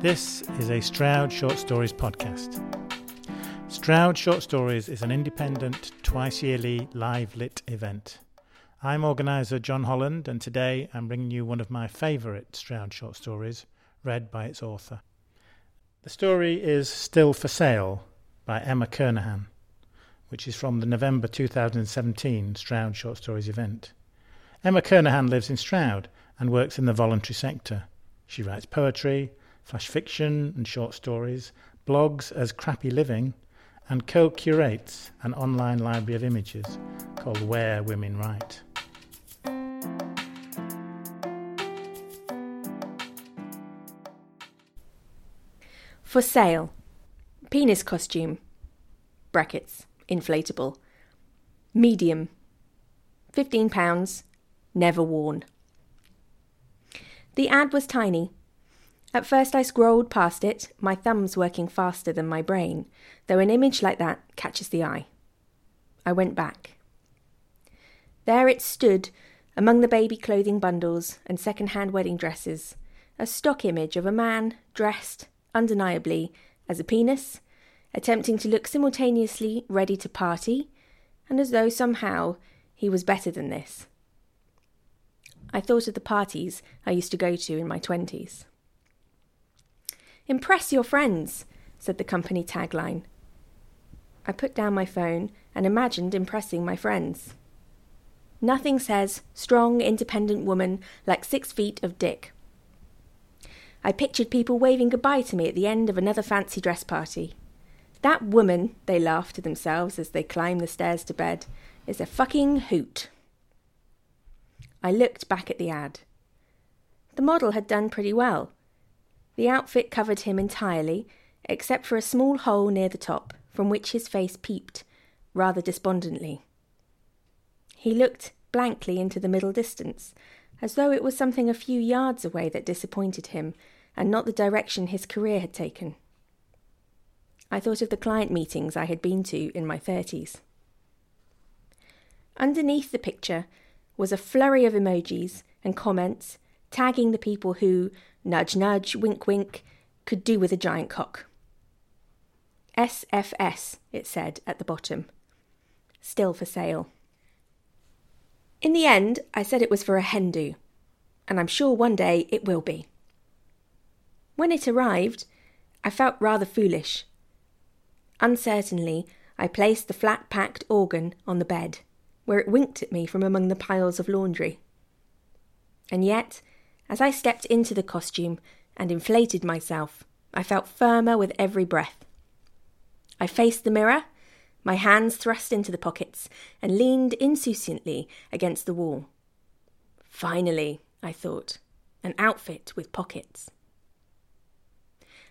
This is a Stroud Short Stories podcast. Stroud Short Stories is an independent, twice-yearly, live-lit event. I'm organiser John Holland, and today I'm bringing you one of my favourite Stroud Short Stories, read by its author. The story is Still for Sale by Emma Kernahan, which is from the November 2017 Stroud Short Stories event. Emma Kernahan lives in Stroud and works in the voluntary sector. She writes poetry, flash fiction and short stories, blogs as Crappy Living, and co-curates an online library of images called Where Women Write. For sale. Penis costume. Brackets. Inflatable. Medium. £15. Never worn. The ad was tiny. At first I scrolled past it, my thumbs working faster than my brain, though an image like that catches the eye. I went back. There it stood, among the baby clothing bundles and second-hand wedding dresses, a stock image of a man dressed, undeniably, as a penis, attempting to look simultaneously ready to party, and as though somehow he was better than this. I thought of the parties I used to go to in my 20s. "Impress your friends," said the company tagline. I put down my phone and imagined impressing my friends. Nothing says strong, independent woman like 6 feet of dick. I pictured people waving goodbye to me at the end of another fancy dress party. "That woman," they laughed to themselves as they climbed the stairs to bed, "is a fucking hoot." I looked back at the ad. The model had done pretty well. The outfit covered him entirely, except for a small hole near the top, from which his face peeped, rather despondently. He looked blankly into the middle distance, as though it was something a few yards away that disappointed him, and not the direction his career had taken. I thought of the client meetings I had been to in my 30s. Underneath the picture was a flurry of emojis and comments, tagging the people who, nudge nudge, wink wink, could do with a giant cock. SFS, it said at the bottom. Still for sale. In the end, I said it was for a hen do, and I'm sure one day it will be. When it arrived, I felt rather foolish. Uncertainly, I placed the flat-packed organ on the bed, where it winked at me from among the piles of laundry. And yet, as I stepped into the costume and inflated myself, I felt firmer with every breath. I faced the mirror, my hands thrust into the pockets, and leaned insouciantly against the wall. Finally, I thought, an outfit with pockets.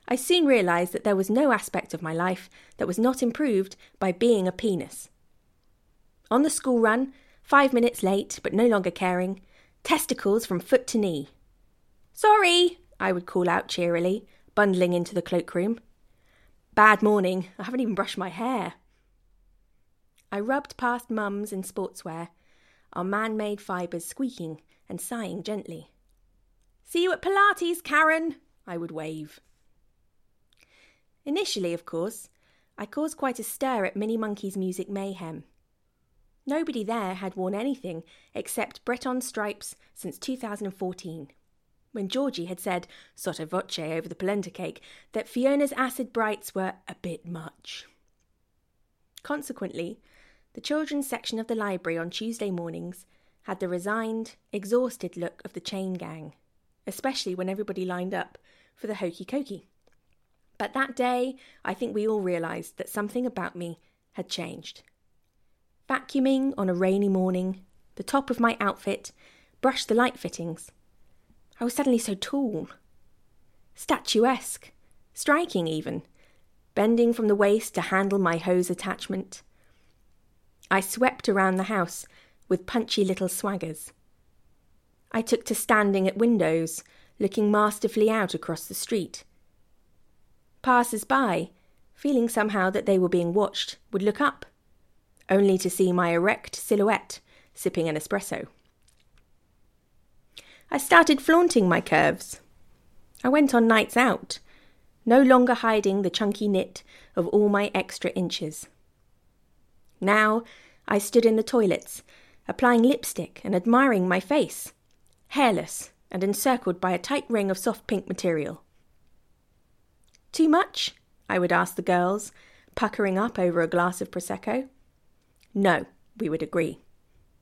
I soon realised that there was no aspect of my life that was not improved by being a penis. On the school run, 5 minutes late but no longer caring, testicles from foot to knee. "Sorry," I would call out cheerily, bundling into the cloakroom. "Bad morning, I haven't even brushed my hair." I rubbed past mums in sportswear, our man-made fibres squeaking and sighing gently. "See you at Pilates, Karen," I would wave. Initially, of course, I caused quite a stir at Minnie Monkey's Music Mayhem. Nobody there had worn anything except Breton stripes since 2014. When Georgie had said, sotto voce over the polenta cake, that Fiona's acid brights were a bit much. Consequently, the children's section of the library on Tuesday mornings had the resigned, exhausted look of the chain gang, especially when everybody lined up for the hokey cokey. But that day, I think we all realised that something about me had changed. Vacuuming on a rainy morning, the top of my outfit brushed the light fittings. I was suddenly so tall, statuesque, striking even, bending from the waist to handle my hose attachment. I swept around the house with punchy little swaggers. I took to standing at windows, looking masterfully out across the street. Passers-by, feeling somehow that they were being watched, would look up, only to see my erect silhouette sipping an espresso. I started flaunting my curves. I went on nights out, no longer hiding the chunky knit of all my extra inches. Now I stood in the toilets, applying lipstick and admiring my face, hairless and encircled by a tight ring of soft pink material. "Too much?" I would ask the girls, puckering up over a glass of Prosecco. No, we would agree.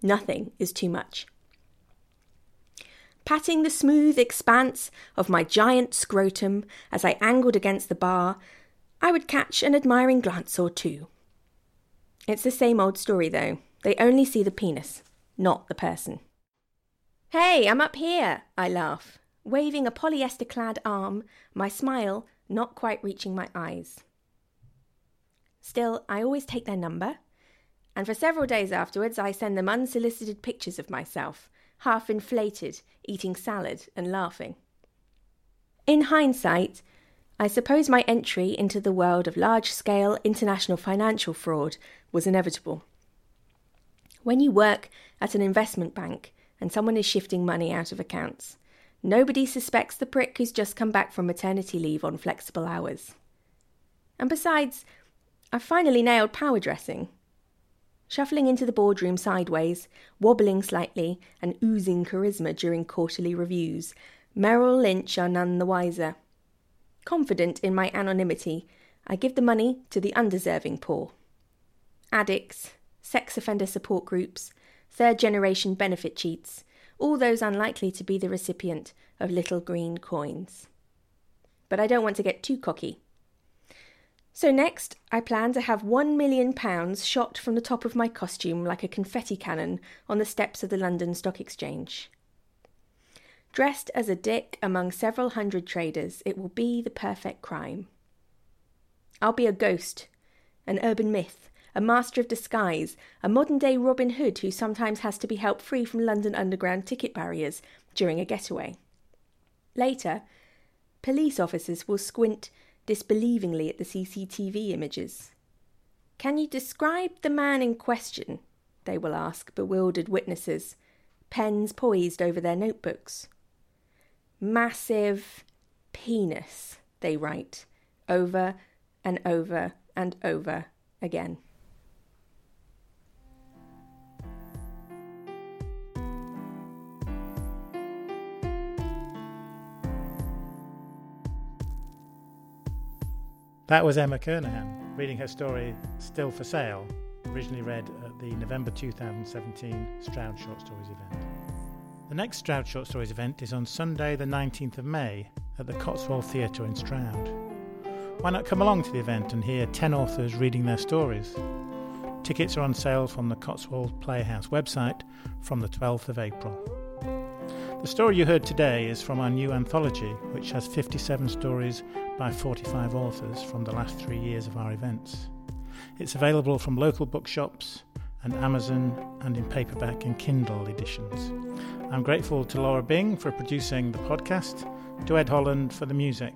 Nothing is too much. Patting the smooth expanse of my giant scrotum as I angled against the bar, I would catch an admiring glance or two. It's the same old story, though. They only see the penis, not the person. "Hey, I'm up here," I laugh, waving a polyester-clad arm, my smile not quite reaching my eyes. Still, I always take their number, and for several days afterwards I send them unsolicited pictures of myself, half inflated, eating salad and laughing. In hindsight, I suppose my entry into the world of large-scale international financial fraud was inevitable. When you work at an investment bank and someone is shifting money out of accounts, nobody suspects the prick who's just come back from maternity leave on flexible hours. And besides, I've finally nailed power dressing. Shuffling into the boardroom sideways, wobbling slightly and oozing charisma during quarterly reviews, Merrill Lynch are none the wiser. Confident in my anonymity, I give the money to the undeserving poor. Addicts, sex offender support groups, third-generation benefit cheats, all those unlikely to be the recipient of little green coins. But I don't want to get too cocky. So next, I plan to have £1 million shot from the top of my costume like a confetti cannon on the steps of the London Stock Exchange. Dressed as a dick among several hundred traders, it will be the perfect crime. I'll be a ghost, an urban myth, a master of disguise, a modern-day Robin Hood who sometimes has to be helped free from London Underground ticket barriers during a getaway. Later, police officers will squint disbelievingly at the CCTV images. "Can you describe the man in question?" they will ask bewildered witnesses, pens poised over their notebooks. "Massive penis," they write, over and over and over again. That was Emma Kernahan reading her story Still for Sale, originally read at the November 2017 Stroud Short Stories event. The next Stroud Short Stories event is on Sunday the 19th of May at the Cotswold Theatre in Stroud. Why not come along to the event and hear 10 authors reading their stories? Tickets are on sale from the Cotswold Playhouse website from the 12th of April. The story you heard today is from our new anthology, which has 57 stories by 45 authors from the last 3 years of our events. It's available from local bookshops and Amazon and in paperback and Kindle editions. I'm grateful to Laura Bing for producing the podcast, to Ed Holland for the music.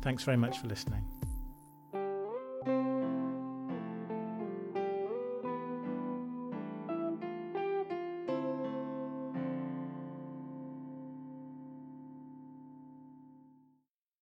Thanks very much for listening.